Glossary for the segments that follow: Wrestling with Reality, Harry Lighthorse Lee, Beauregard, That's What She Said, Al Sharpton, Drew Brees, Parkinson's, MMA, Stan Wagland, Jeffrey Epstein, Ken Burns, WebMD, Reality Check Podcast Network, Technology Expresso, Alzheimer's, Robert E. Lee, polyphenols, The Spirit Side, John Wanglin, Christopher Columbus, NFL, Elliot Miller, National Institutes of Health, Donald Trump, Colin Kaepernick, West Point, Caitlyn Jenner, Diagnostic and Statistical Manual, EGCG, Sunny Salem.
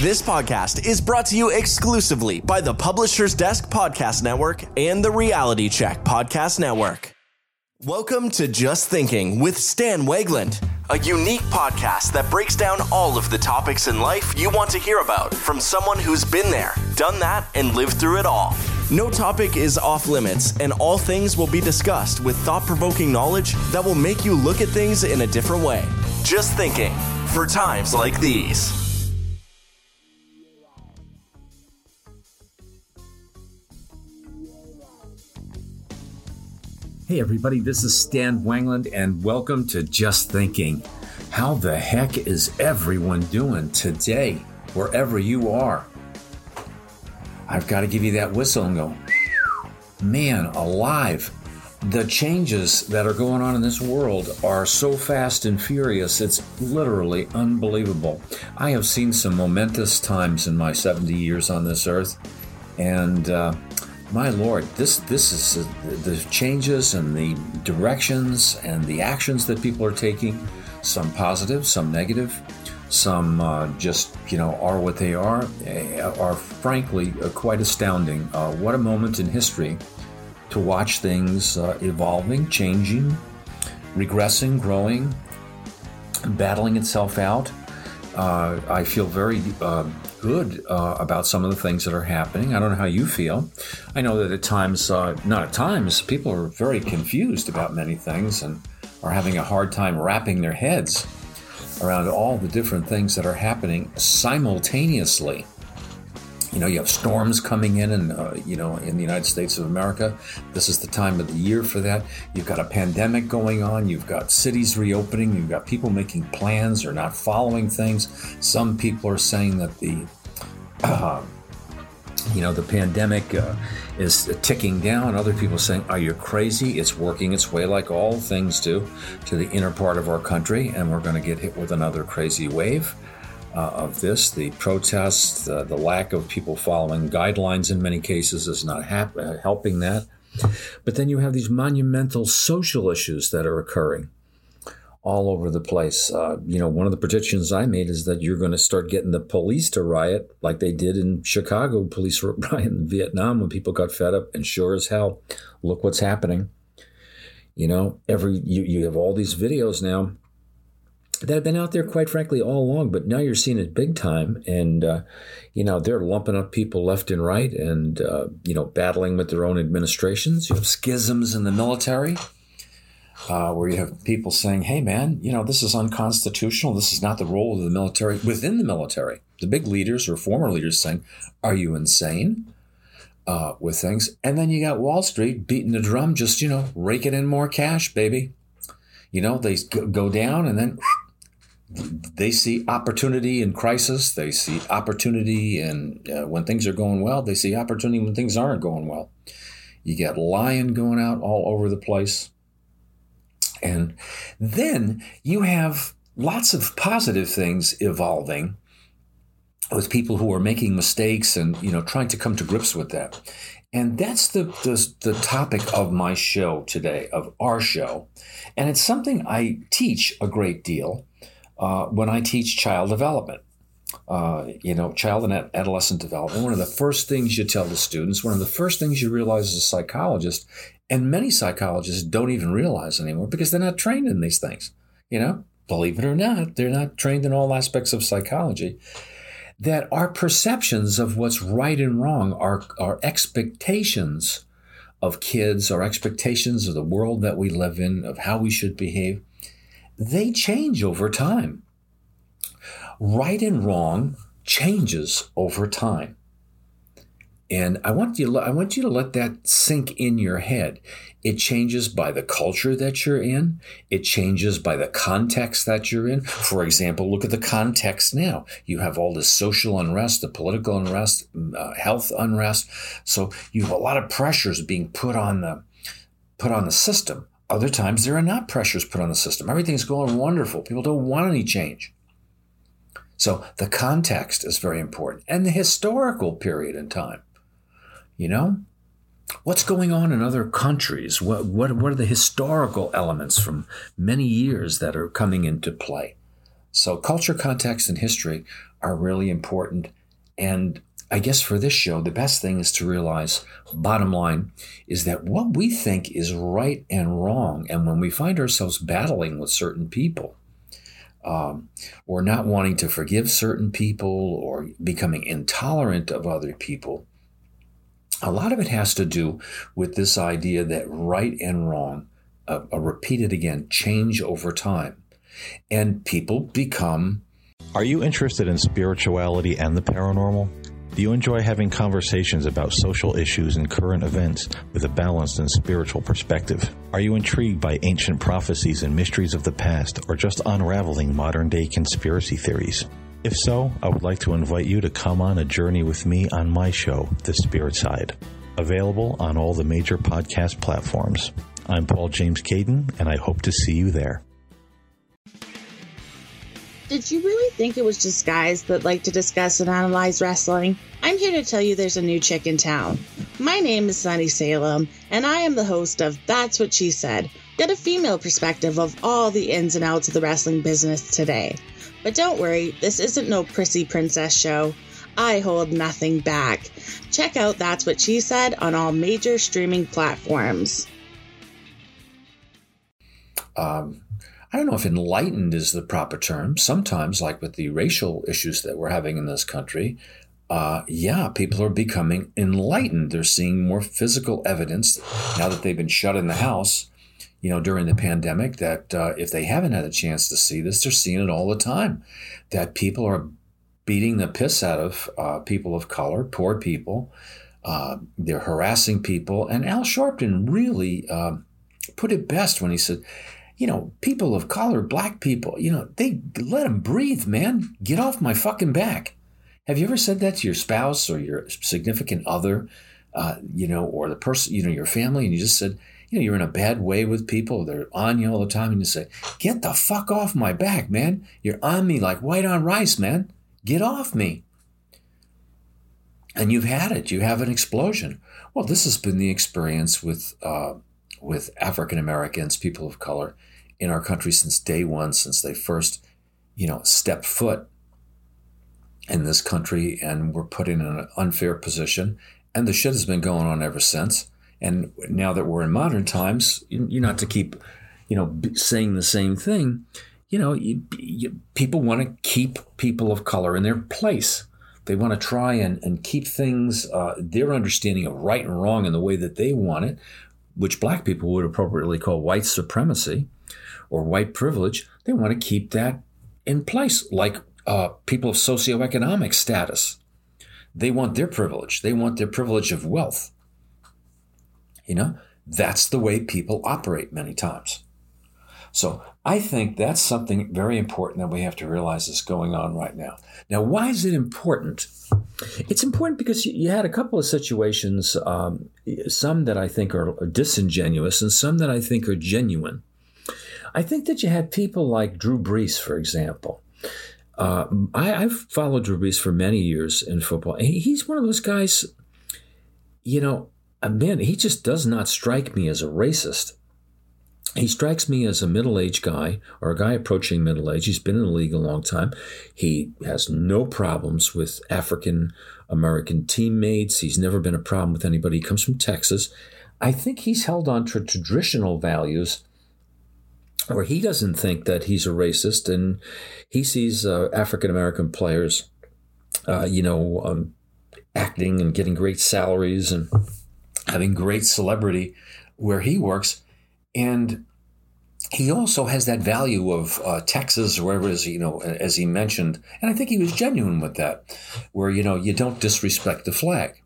This podcast is brought to you exclusively by the Publisher's Desk Podcast Network and the Reality Check Podcast Network. Welcome to Just Thinking with Stan Wagland, a unique podcast that breaks down all of the topics in life you want to hear about from someone who's been there, done that, and lived through it all. No topic is off limits, and all things will be discussed with thought-provoking knowledge that will make you look at things in a different way. Just Thinking, for times like these. Hey everybody, this is Stan Wangland and welcome to Just Thinking. How the heck is everyone doing today, wherever you are? I've got to give you that whistle and go, man alive. The changes that are going on in this world are so fast and furious, it's literally unbelievable. I have seen some momentous times in my 70 years on this earth, and my Lord, this is the changes and the directions and the actions that people are taking, some positive, some negative, some just, are what they are frankly quite astounding. What a moment in history to watch things evolving, changing, regressing, growing, battling itself out. I feel very good about some of the things that are happening. I don't know how you feel. I know that at times, people are very confused about many things and are having a hard time wrapping their heads around all the different things that are happening simultaneously. You have storms coming in and, in the United States of America, this is the time of the year for that. You've got a pandemic going on. You've got cities reopening. You've got people making plans or not following things. Some people are saying that the pandemic is ticking down. Other people saying, are you crazy? It's working its way like all things do to the inner part of our country. And we're going to get hit with another crazy wave. Of this, the protests, the lack of people following guidelines in many cases is not helping that. But then you have these monumental social issues that are occurring all over the place. One of the predictions I made is that you're going to start getting the police to riot like they did in Chicago. Police riot in Vietnam when people got fed up, and sure as hell, look what's happening. You have all these videos now that have been out there, quite frankly, all along, but now you're seeing it big time. And, they're lumping up people left and right and, battling with their own administrations. You have schisms in the military where you have people saying, hey, man, this is unconstitutional. This is not the role of the military. Within the military, the big leaders or former leaders saying, are you insane with things? And then you got Wall Street beating the drum, just, raking in more cash, baby. They go down and then they see opportunity in crisis. They see opportunity and when things are going well. They see opportunity when things aren't going well. You get lying going out all over the place. And then you have lots of positive things evolving with people who are making mistakes and, trying to come to grips with that. And that's the topic of my show today, of our show. And it's something I teach a great deal when I teach child development, child and adolescent development. One of the first things you tell the students, one of the first things you realize as a psychologist, and many psychologists don't even realize anymore because they're not trained in these things. Believe it or not, they're not trained in all aspects of psychology. That our perceptions of what's right and wrong, our expectations of kids, our expectations of the world that we live in, of how we should behave, they change over time. Right and wrong changes over time. And I want you to let that sink in your head. It changes by the culture that you're in. It changes by the context that you're in. For example, look at the context now. You have all this social unrest, the political unrest, health unrest. So you have a lot of pressures being put on the system. Other times there are not pressures put on the system. Everything's going wonderful. People don't want any change. So the context is very important, and the historical period in time. What's going on in other countries? What are the historical elements from many years that are coming into play? So culture, context, and history are really important. And I guess for this show, the best thing is to realize, bottom line, is that what we think is right and wrong, and when we find ourselves battling with certain people, or not wanting to forgive certain people, or becoming intolerant of other people, a lot of it has to do with this idea that right and wrong, I'll repeat it again, change over time. And people become... Are you interested in spirituality and the paranormal? Do you enjoy having conversations about social issues and current events with a balanced and spiritual perspective? Are you intrigued by ancient prophecies and mysteries of the past, or just unraveling modern-day conspiracy theories? If so, I would like to invite you to come on a journey with me on my show, The Spirit Side, available on all the major podcast platforms. I'm Paul James Caden, and I hope to see you there. Did you really think it was just guys that like to discuss and analyze wrestling? I'm here to tell you there's a new chick in town. My name is Sunny Salem, and I am the host of That's What She Said. Get a female perspective of all the ins and outs of the wrestling business today. But don't worry, this isn't no prissy princess show. I hold nothing back. Check out That's What She Said on all major streaming platforms. I don't know if enlightened is the proper term. Sometimes, like with the racial issues that we're having in this country, people are becoming enlightened. They're seeing more physical evidence now that they've been shut in the house, during the pandemic, that if they haven't had a chance to see this, they're seeing it all the time, that people are beating the piss out of people of color, poor people. They're harassing people. And Al Sharpton really put it best when he said, people of color, black people, they let them breathe, man. Get off my fucking back. Have you ever said that to your spouse or your significant other, or the person, your family, and you just said, you're in a bad way with people, they're on you all the time, and you say, get the fuck off my back, man. You're on me like white on rice, man. Get off me. And you've had it. You have an explosion. Well, this has been the experience with African Americans, people of color in our country since day one, since they first, stepped foot in this country and were put in an unfair position. And the shit has been going on ever since. And now that we're in modern times, you're not to keep, saying the same thing. People want to keep people of color in their place. They want to try and keep things, their understanding of right and wrong in the way that they want it, which black people would appropriately call white supremacy or white privilege. They want to keep that in place, like people of socioeconomic status. They want their privilege. They want their privilege of wealth. That's the way people operate many times. So I think that's something very important that we have to realize is going on right now. Now, why is it important? It's important because you had a couple of situations, some that I think are disingenuous and some that I think are genuine. I think that you had people like Drew Brees, for example. I've followed Drew Brees for many years in football. He's one of those guys, he just does not strike me as a racist. He strikes me as a middle-aged guy or a guy approaching middle age. He's been in the league a long time. He has no problems with African-American teammates. He's never been a problem with anybody. He comes from Texas. I think he's held on to traditional values where he doesn't think that he's a racist, and he sees African-American players, acting and getting great salaries and having great celebrity where he works. And he also has that value of Texas, wherever it is, as he mentioned. And I think he was genuine with that, where, you don't disrespect the flag.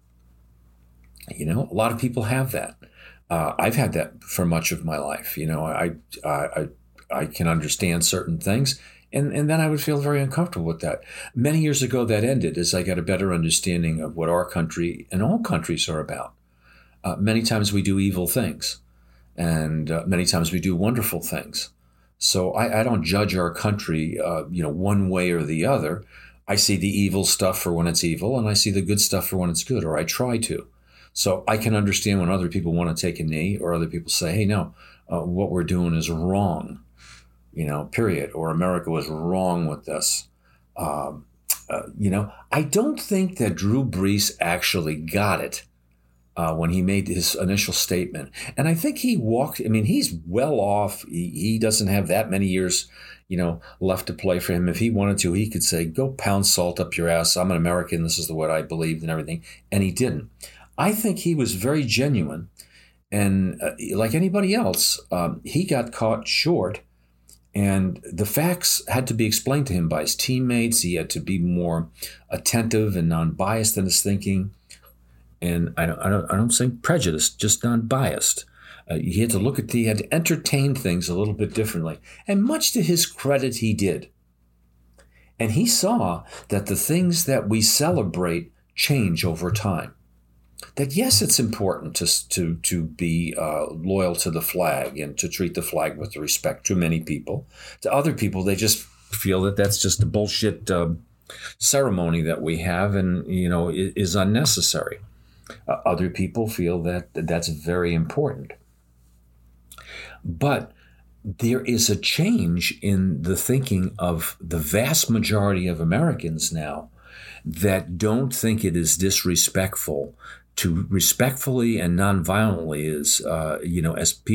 A lot of people have that. I've had that for much of my life. I can understand certain things. And then I would feel very uncomfortable with that. Many years ago, that ended as I got a better understanding of what our country and all countries are about. Many times we do evil things. And many times we do wonderful things. So I don't judge our country, one way or the other. I see the evil stuff for when it's evil, and I see the good stuff for when it's good, or I try to. So I can understand when other people want to take a knee, or other people say, hey, no, what we're doing is wrong, period. Or America was wrong with this. I don't think that Drew Brees actually got it when he made his initial statement. And I think he walked, I mean, he's well off. He doesn't have that many years, left to play for him. If he wanted to, he could say, go pound salt up your ass. I'm an American. This is what I believed and everything. And he didn't. I think he was very genuine. And like anybody else, he got caught short. And the facts had to be explained to him by his teammates. He had to be more attentive and non-biased in his thinking. And I don't think prejudiced, just non-biased. He had to entertain things a little bit differently. And much to his credit, he did. And he saw that the things that we celebrate change over time. That yes, it's important to be loyal to the flag and to treat the flag with respect. To many people, to other people, they just feel that that's just a bullshit ceremony that we have, and is unnecessary. Other people feel that that's very important. But there is a change in the thinking of the vast majority of Americans now that don't think it is disrespectful to respectfully and nonviolently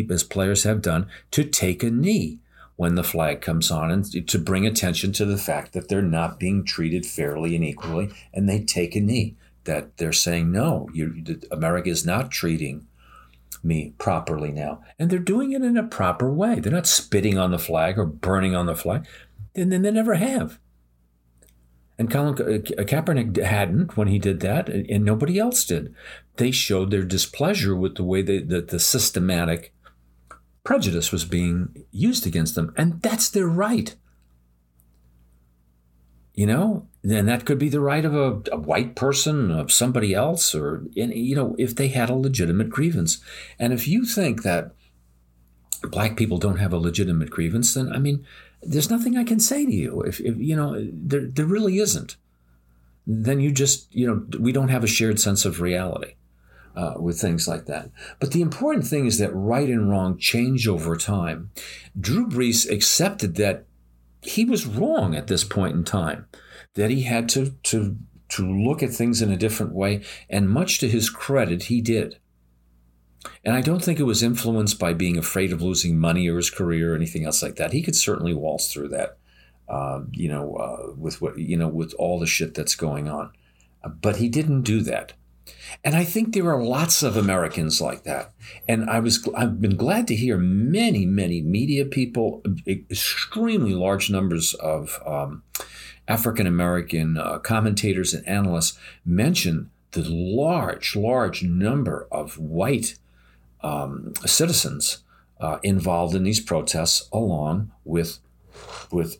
as players have done, to take a knee when the flag comes on and to bring attention to the fact that they're not being treated fairly and equally, and they take a knee. That they're saying, no, America is not treating me properly now. And they're doing it in a proper way. They're not spitting on the flag or burning on the flag. And then they never have. And Colin Kaepernick hadn't when he did that, and nobody else did. They showed their displeasure with the way that the systematic prejudice was being used against them. And that's their right. And that could be the right of a white person, of somebody else, or, if they had a legitimate grievance. And if you think that black people don't have a legitimate grievance, then, there's nothing I can say to you. If there really isn't. Then you just, we don't have a shared sense of reality with things like that. But the important thing is that right and wrong change over time. Drew Brees accepted that he was wrong at this point in time, that he had to look at things in a different way. And much to his credit, he did. And I don't think it was influenced by being afraid of losing money or his career or anything else like that. He could certainly waltz through that, with all the shit that's going on. But he didn't do that. And I think there are lots of Americans like that. And I've been glad to hear many, many media people, extremely large numbers of African-American commentators and analysts mention the large number of white citizens involved in these protests, along with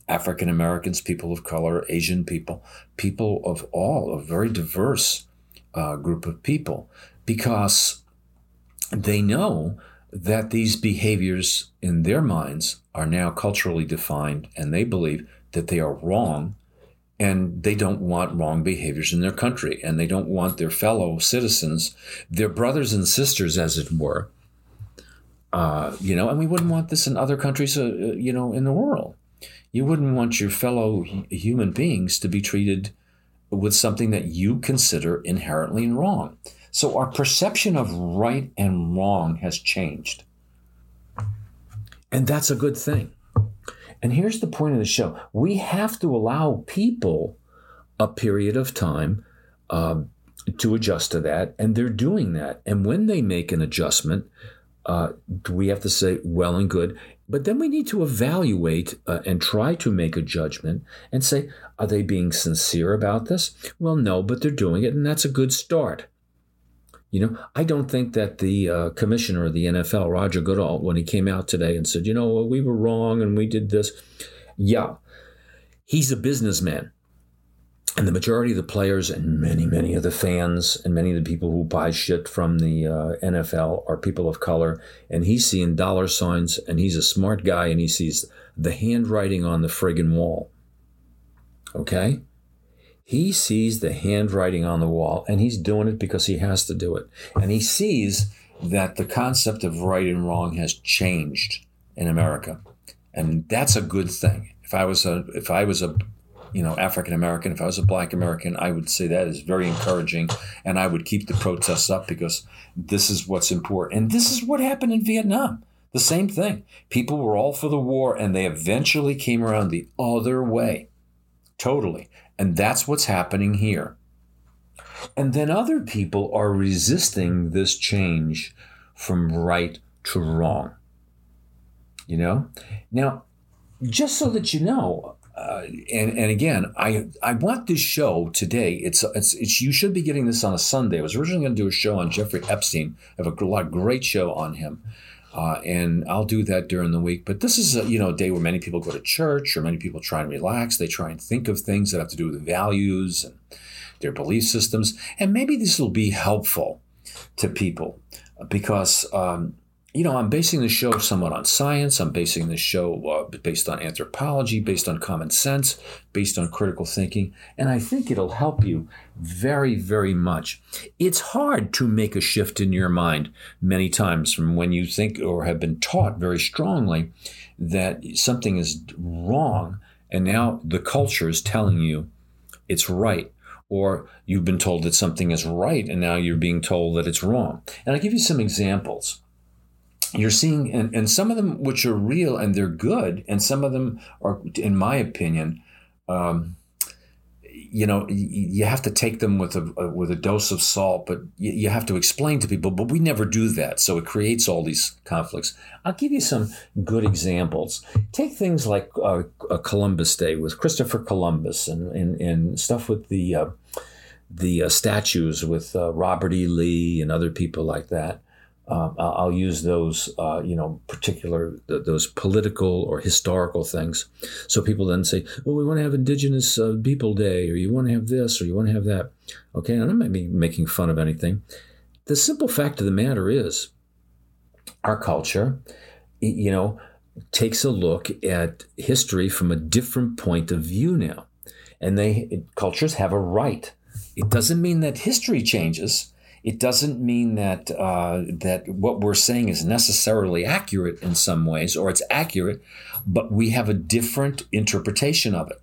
African-Americans, people of color, Asian people, a very diverse group of people, because they know that these behaviors in their minds are now culturally defined, and they believe that they are wrong, and they don't want wrong behaviors in their country, and they don't want their fellow citizens, their brothers and sisters, as it were, and we wouldn't want this in other countries, in the world. You wouldn't want your fellow human beings to be treated with something that you consider inherently wrong. So our perception of right and wrong has changed. And that's a good thing. And here's the point of the show. We have to allow people a period of time to adjust to that, and they're doing that. And when they make an adjustment, we have to say, well and good. But then we need to evaluate and try to make a judgment and say, are they being sincere about this? Well, no, but they're doing it, and that's a good start. I don't think that the commissioner of the NFL, Roger Goodell, when he came out today and said, we were wrong and we did this. Yeah, he's a businessman. And the majority of the players and many, many of the fans and many of the people who buy shit from the NFL are people of color. And he's seeing dollar signs, and he's a smart guy, and he sees the handwriting on the friggin' wall. Okay? He sees the handwriting on the wall, and he's doing it because he has to do it. And he sees that the concept of right and wrong has changed in America. And that's a good thing. If I was a African American. If I was a Black American, I would say that is very encouraging, and I would keep the protests up because this is what's important. And this is what happened in Vietnam. The same thing. People were all for the war, and they eventually came around the other way. Totally. And that's what's happening here. And then other people are resisting this change from right to wrong. Now, just so that you know, and again, I want this show today. It's you should be getting this on a Sunday. I was originally going to do a show on Jeffrey Epstein. I have a lot of great show on him, and I'll do that during the week. But this is a day where many people go to church, or many people try and relax. They try and think of things that have to do with values and their belief systems, and maybe this will be helpful to people because. I'm basing the show somewhat on science. I'm basing the show based on anthropology, based on common sense, based on critical thinking. And I think it'll help you very, very much. It's hard to make a shift in your mind many times from when you think or have been taught very strongly that something is wrong. And now the culture is telling you it's right. Or you've been told that something is right, and now you're being told that it's wrong. And I'll give you some examples. You're seeing, and some of them which are real and they're good, and some of them are, in my opinion, you have to take them with a dose of salt, but you have to explain to people, but we never do that. So it creates all these conflicts. I'll give you some good examples. Take things like Columbus Day with Christopher Columbus and stuff with the statues with Robert E. Lee and other people like that. I'll use those, those political or historical things. So people then say, well, we want to have Indigenous People Day, or you want to have this, or you want to have that. Okay, I'm not making fun of anything. The simple fact of the matter is our culture, takes a look at history from a different point of view now. And cultures have a right. It doesn't mean that history changes. It doesn't mean that that what we're saying is necessarily accurate in some ways, or it's accurate, but we have a different interpretation of it.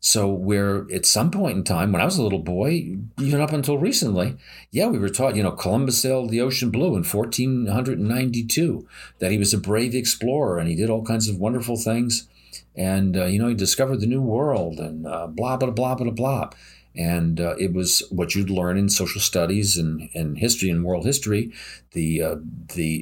So where at some point in time, when I was a little boy, even up until recently, we were taught, Columbus sailed the ocean blue in 1492, that he was a brave explorer and he did all kinds of wonderful things. And, he discovered the New World and blah, blah, blah, blah, blah. And it was what you'd learn in social studies and history and world history, the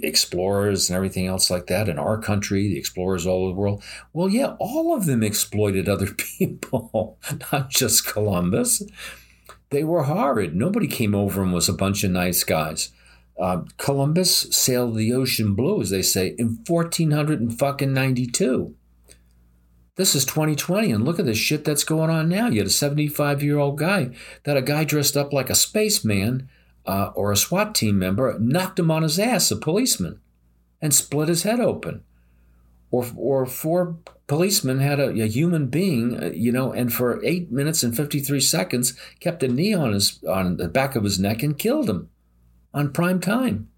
explorers and everything else like that in our country, the explorers all over the world. Well, all of them exploited other people, not just Columbus. They were horrid. Nobody came over and was a bunch of nice guys. Columbus sailed the ocean blue, as they say, in 1492. This is 2020, and look at the shit that's going on now. You had a 75-year-old guy dressed up like a spaceman or a SWAT team member knocked him on his ass, a policeman, and split his head open. Or four policemen had a human being, and for 8 minutes and 53 seconds kept a knee on the back of his neck and killed him on prime time.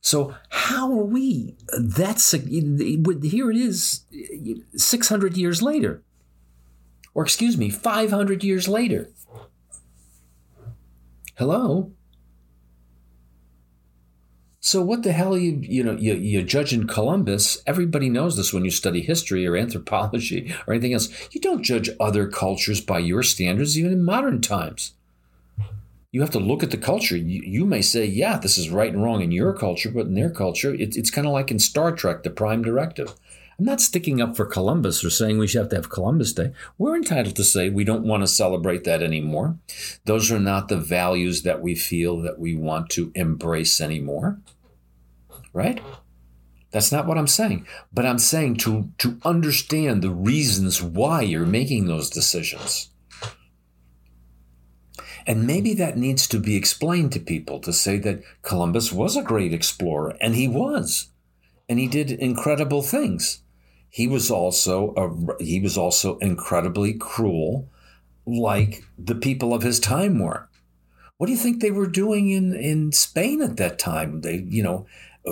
So how are we? Here it is 600 years later, or excuse me, 500 years later. Hello? So what the hell are you're judging Columbus? Everybody knows this when you study history or anthropology or anything else. You don't judge other cultures by your standards, even in modern times. You have to look at the culture. You may say, this is right and wrong in your culture, but in their culture, it's kind of like in Star Trek, the Prime Directive. I'm not sticking up for Columbus or saying we should have to have Columbus Day. We're entitled to say we don't want to celebrate that anymore. Those are not the values that we feel that we want to embrace anymore, right? That's not what I'm saying. But I'm saying to understand the reasons why you're making those decisions. And maybe that needs to be explained to people, to say that Columbus was a great explorer, and he was, and he did incredible things. He was also incredibly cruel, like the people of his time were. What do you think they were doing in Spain at that time? They,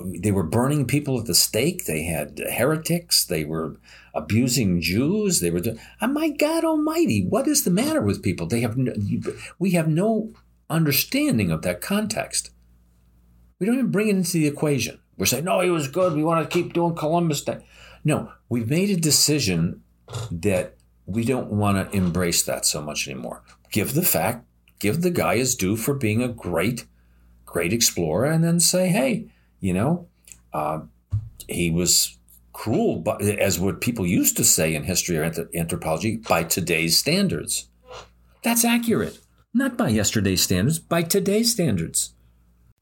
they were burning people at the stake. They had heretics. They were abusing Jews. They were doing, oh my God almighty, what is the matter with people? They have no, we have no understanding of that context. We don't even bring it into the equation. We're saying, no, he was good. We want to keep doing Columbus Day. No, we've made a decision that we don't want to embrace that so much anymore. Give the guy his due for being a great explorer, and then say, hey, you know, he was cruel, but as what people used to say in history or anthropology, by today's standards. That's accurate. Not by yesterday's standards, by today's standards.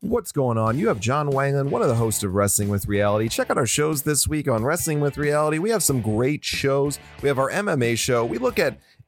What's going on? You have John Wanglin, one of the hosts of Wrestling with Reality. Check out our shows this week on Wrestling with Reality. We have some great shows. We have our MMA show. We look at,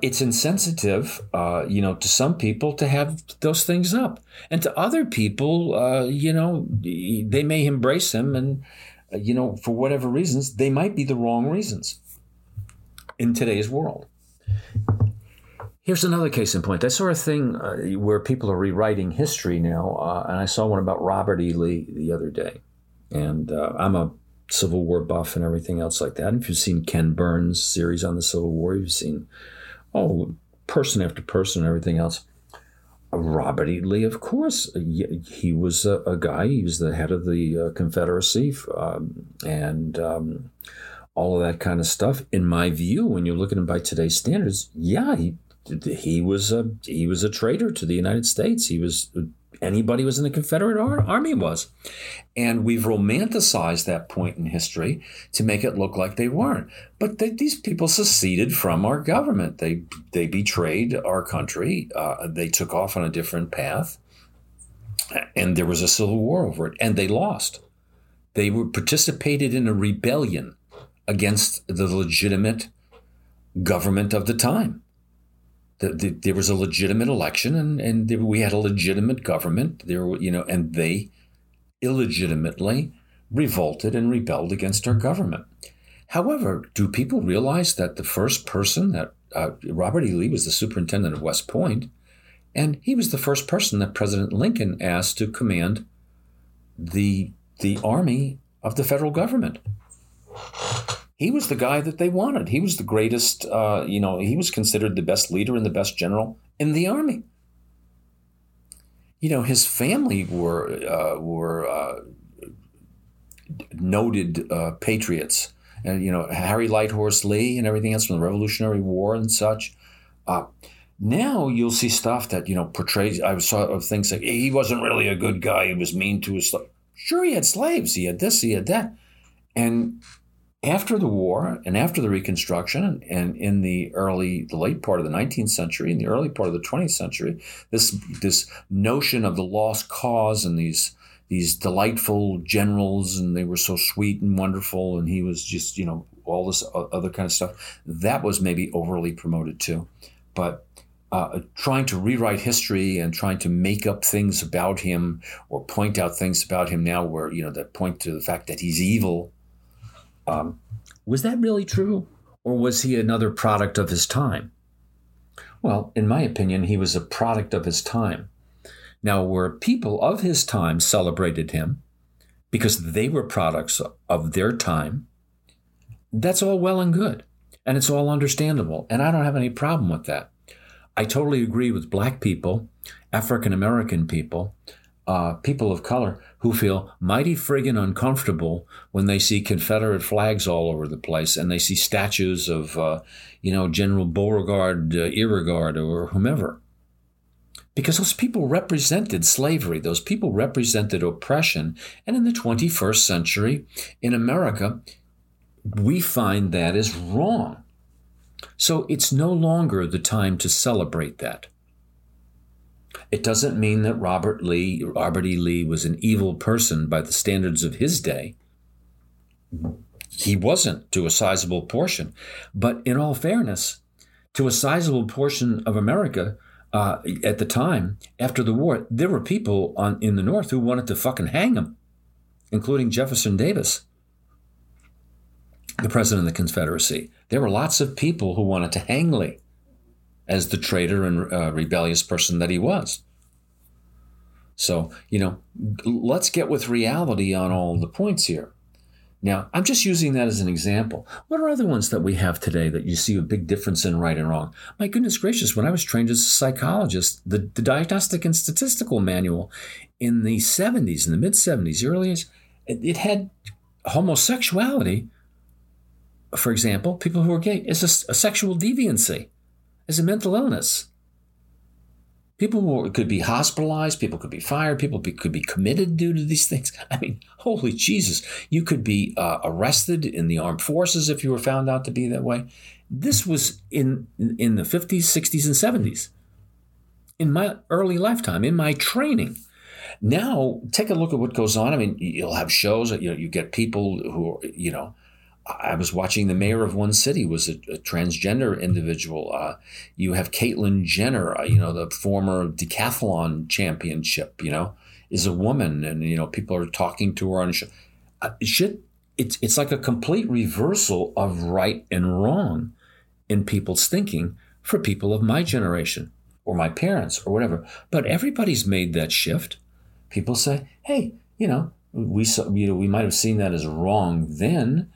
It's insensitive, to some people to have those things up. And to other people, they may embrace them. And, for whatever reasons, they might be the wrong reasons in today's world. Here's another case in point. I saw a thing where people are rewriting history now. And I saw one about Robert E. Lee the other day. And I'm a Civil War buff and everything else like that. And if you've seen Ken Burns' series on the Civil War, you've seen, person after person and everything else. Robert E. Lee, of course, he was a guy. He was the head of the Confederacy and all of that kind of stuff. In my view, when you look at him by today's standards, yeah, he was a traitor to the United States. He was. Anybody who was in the Confederate Army was. And we've romanticized that point in history to make it look like they weren't. But these people seceded from our government. They betrayed our country. They took off on a different path. And there was a civil war over it. And they lost. They participated in a rebellion against the legitimate government of the time. There was a legitimate election, and we had a legitimate government. And they illegitimately revolted and rebelled against our government. However, do people realize that the first person that Robert E. Lee was the superintendent of West Point, and he was the first person that President Lincoln asked to command the army of the federal government. He was the guy that they wanted. He was the greatest, he was considered the best leader and the best general in the army. His family were noted patriots. And, Harry Lighthorse Lee and everything else from the Revolutionary War and such. Now you'll see stuff that, portrays, I saw things like, he wasn't really a good guy. He was mean to his slaves. Sure, he had slaves. He had this, he had that. And after the war and after the Reconstruction and in the late part of the 19th century and the early part of the 20th century, this notion of the lost cause and these delightful generals, and they were so sweet and wonderful, and he was just, all this other kind of stuff, that was maybe overly promoted too. But trying to rewrite history and trying to make up things about him or point out things about him now where, that point to the fact that he's evil. Was that really true, or was he another product of his time? Well, in my opinion, he was a product of his time. Now, where people of his time celebrated him because they were products of their time, that's all well and good, and it's all understandable, and I don't have any problem with that. I totally agree with black people, African-American people, people of color who feel mighty friggin' uncomfortable when they see Confederate flags all over the place and they see statues of, General Beauregard, Beauregard, or whomever. Because those people represented slavery. Those people represented oppression. And in the 21st century in America, we find that is wrong. So it's no longer the time to celebrate that. It doesn't mean that Robert E. Lee was an evil person by the standards of his day. He wasn't, to a sizable portion. But in all fairness, to a sizable portion of America at the time after the war. There were people in the North who wanted to fucking hang him, including Jefferson Davis, the president of the Confederacy. There were lots of people who wanted to hang Lee as the traitor and rebellious person that he was. So, you know, let's get with reality on all the points here. Now, I'm just using that as an example. What are other ones that we have today that you see a big difference in right and wrong? My goodness gracious, when I was trained as a psychologist, the Diagnostic and Statistical Manual in the 70s, in the mid-70s, early 80s, it had homosexuality, for example, people who are gay, as a sexual deviancy, as a mental illness. People could be hospitalized, people could be fired, could be committed due to these things. I mean, holy Jesus, you could be arrested in the armed forces if you were found out to be that way. This was in the 50s, 60s, and 70s, in my early lifetime, in my training. Now, take a look at what goes on. I mean, you'll have shows, you get people who, you know, I was watching the mayor of one city was a transgender individual. You have Caitlyn Jenner, the former decathlon championship, is a woman. And, people are talking to her on shit. It's like a complete reversal of right and wrong in people's thinking for people of my generation or my parents or whatever. But everybody's made that shift. People say, hey, we might have seen that as wrong then.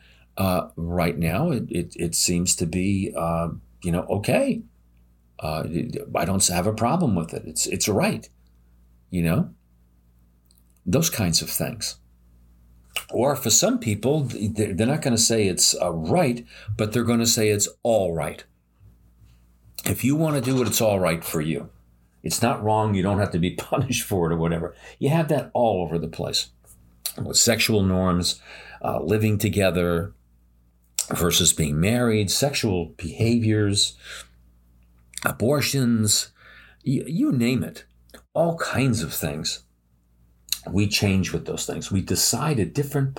Right now, it seems to be, okay. I don't have a problem with it. It's right, those kinds of things. Or for some people, they're not going to say it's right, but they're going to say it's all right. If you want to do it, it's all right for you. It's not wrong. You don't have to be punished for it or whatever. You have that all over the place. With sexual norms, living together, versus being married, sexual behaviors, abortions, you name it, all kinds of things. We change with those things. We decide at different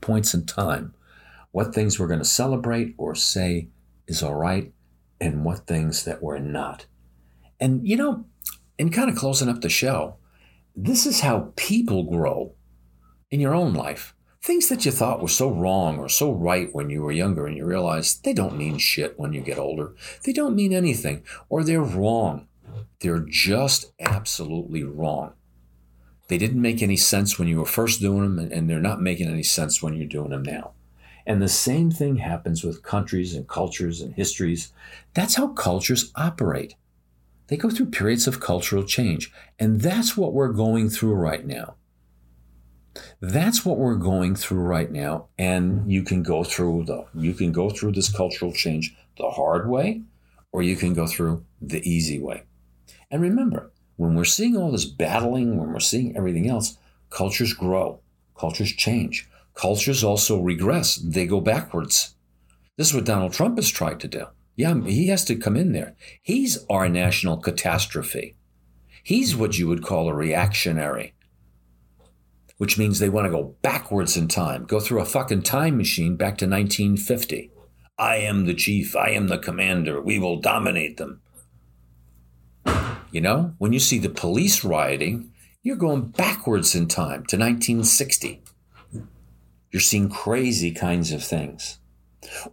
points in time what things we're going to celebrate or say is all right and what things that we're not. And, and kind of closing up the show, this is how people grow in your own life. Things that you thought were so wrong or so right when you were younger and you realize they don't mean shit when you get older. They don't mean anything, or they're wrong. They're just absolutely wrong. They didn't make any sense when you were first doing them, and they're not making any sense when you're doing them now. And the same thing happens with countries and cultures and histories. That's how cultures operate. They go through periods of cultural change, and that's what we're going through right now. That's what we're going through right now, and you can go through this cultural change the hard way, or you can go through the easy way. And remember, when we're seeing all this battling, when we're seeing everything else, cultures grow, cultures change, cultures also regress. They go backwards. This is what Donald Trump has tried to do. Yeah, he has to come in there. He's our national catastrophe. He's what you would call a reactionary, which means they want to go backwards in time, go through a fucking time machine back to 1950. I am the chief. I am the commander. We will dominate them. When you see the police rioting, you're going backwards in time to 1960. You're seeing crazy kinds of things.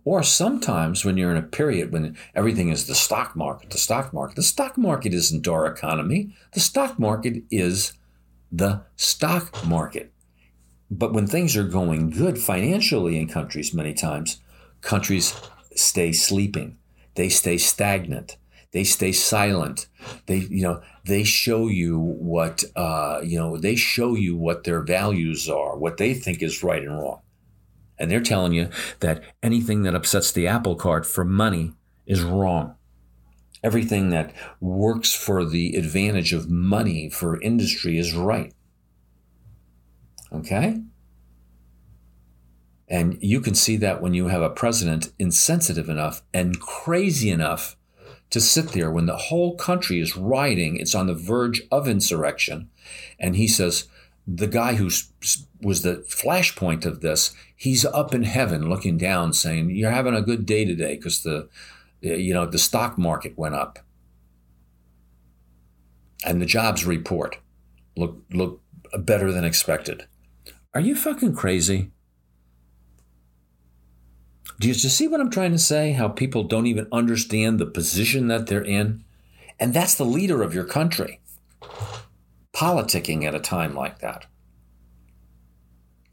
Or sometimes when you're in a period when everything is the stock market isn't our economy. The stock market is the stock market. But when things are going good financially in countries, many times, countries stay sleeping. They stay stagnant. They stay silent. They show you what, they show you what their values are, what they think is right and wrong. And they're telling you that anything that upsets the apple cart for money is wrong. Everything that works for the advantage of money for industry is right. Okay? And you can see that when you have a president insensitive enough and crazy enough to sit there when the whole country is rioting, it's on the verge of insurrection, and he says, the guy who was the flashpoint of this, he's up in heaven looking down saying, you're having a good day today because the you know, the stock market went up. And the jobs report looked better than expected. Are you fucking crazy? Do you see what I'm trying to say? How people don't even understand the position that they're in? And that's the leader of your country. Politicking at a time like that.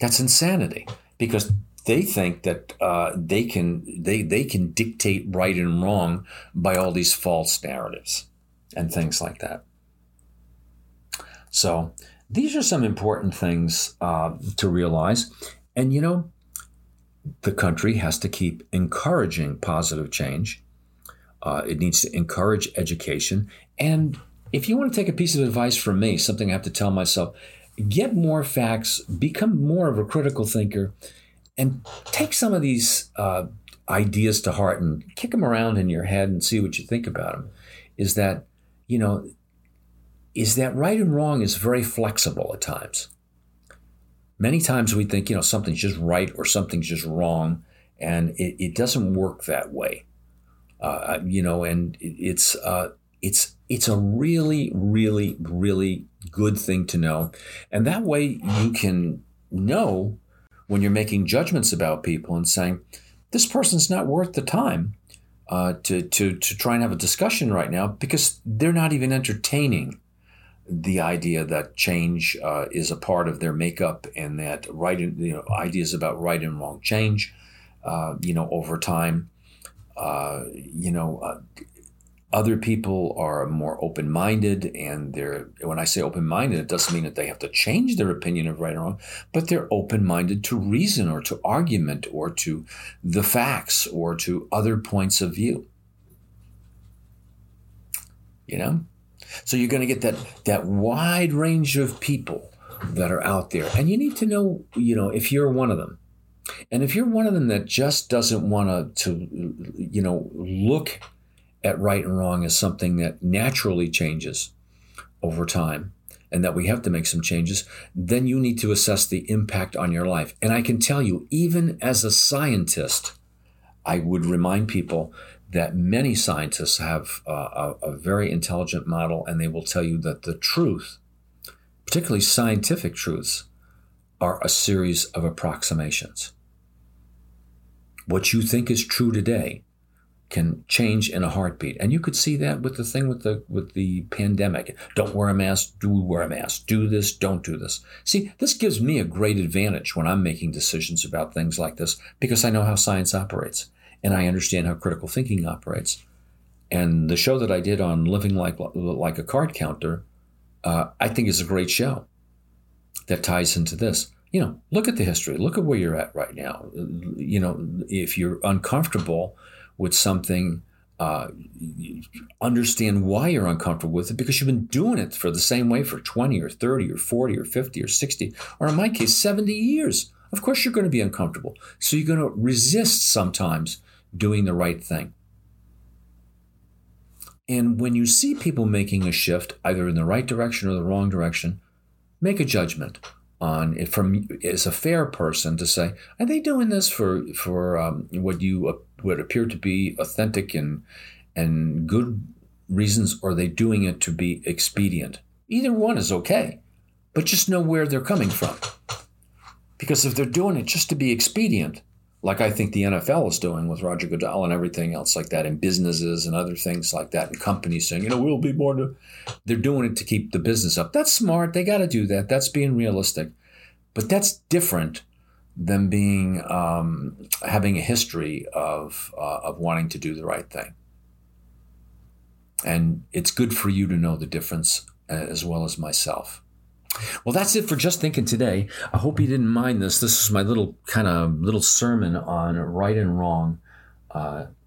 That's insanity, because they think that they can dictate right and wrong by all these false narratives and things like that. So these are some important things to realize. And, you know, the country has to keep encouraging positive change. It needs to encourage education. And if you want to take a piece of advice from me, something I have to tell myself, get more facts, become more of a critical thinker, and take some of these ideas to heart and kick them around in your head and see what you think about them, is that, you know, is that right and wrong is very flexible at times. Many times we think, you know, something's just right or something's just wrong, and it doesn't work that way. You know, and it's a really, really, really good thing to know. And that way you can know when you're making judgments about people and saying, this person's not worth the time to try and have a discussion right now, because they're not even entertaining the idea that change is a part of their makeup, and that right, you know, ideas about right and wrong change, you know, over time, you know, other people are more open-minded, and they're, when I say open-minded, it doesn't mean that they have to change their opinion of right and wrong, but they're open-minded to reason or to argument or to the facts or to other points of view, you know? So you're going to get that wide range of people that are out there. And you need to know, you know, if you're one of them. And if you're one of them that just doesn't want to, you know, look at right and wrong as something that naturally changes over time, and that we have to make some changes, then you need to assess the impact on your life. And I can tell you, even as a scientist, I would remind people that many scientists have a very intelligent model, and they will tell you that the truth, particularly scientific truths, are a series of approximations. What you think is true today can change in a heartbeat. And you could see that with the thing with the pandemic. Don't wear a mask, do wear a mask. Do this, don't do this. See, this gives me a great advantage when I'm making decisions about things like this, because I know how science operates. And I understand how critical thinking operates. And the show that I did on living like a card counter, I think is a great show that ties into this. You know, look at the history. Look at where you're at right now. You know, if you're uncomfortable with something, understand why you're uncomfortable with it, because you've been doing it for the same way for 20 or 30 or 40 or 50 or 60, or in my case, 70 years. Of course you're going to be uncomfortable. So you're going to resist sometimes doing the right thing. And when you see people making a shift, either in the right direction or the wrong direction, make a judgment on it from, as a fair person, to say, are they doing this for what appear to be authentic and good reasons, or are they doing it to be expedient? Either one is okay, but just know where they're coming from. Because if they're doing it just to be expedient, like I think the NFL is doing with Roger Goodell and everything else like that, and businesses and other things like that, and companies saying, you know, we'll be more to, they're doing it to keep the business up. That's smart. They got to do that. That's being realistic. But that's different than being having a history of wanting to do the right thing. And it's good for you to know the difference, as well as myself. Well, that's it for Just Thinking today. I hope you didn't mind this. This is my little sermon on right and wrong,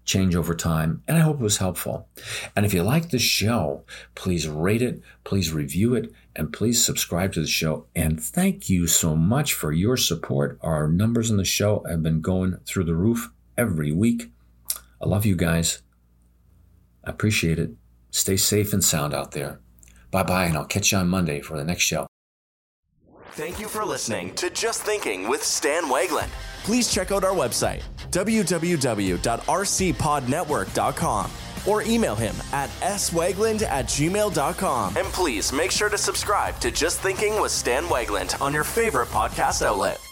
change over time. And I hope it was helpful. And if you like the show, please rate it, please review it, and please subscribe to the show. And thank you so much for your support. Our numbers in the show have been going through the roof every week. I love you guys. I appreciate it. Stay safe and sound out there. Bye-bye, and I'll catch you on Monday for the next show. Thank you for listening to Just Thinking with Stan Wagland. please check out our website, www.rcpodnetwork.com, or email him at swagland@gmail.com. And please make sure to subscribe to Just Thinking with Stan Wagland on your favorite podcast outlet.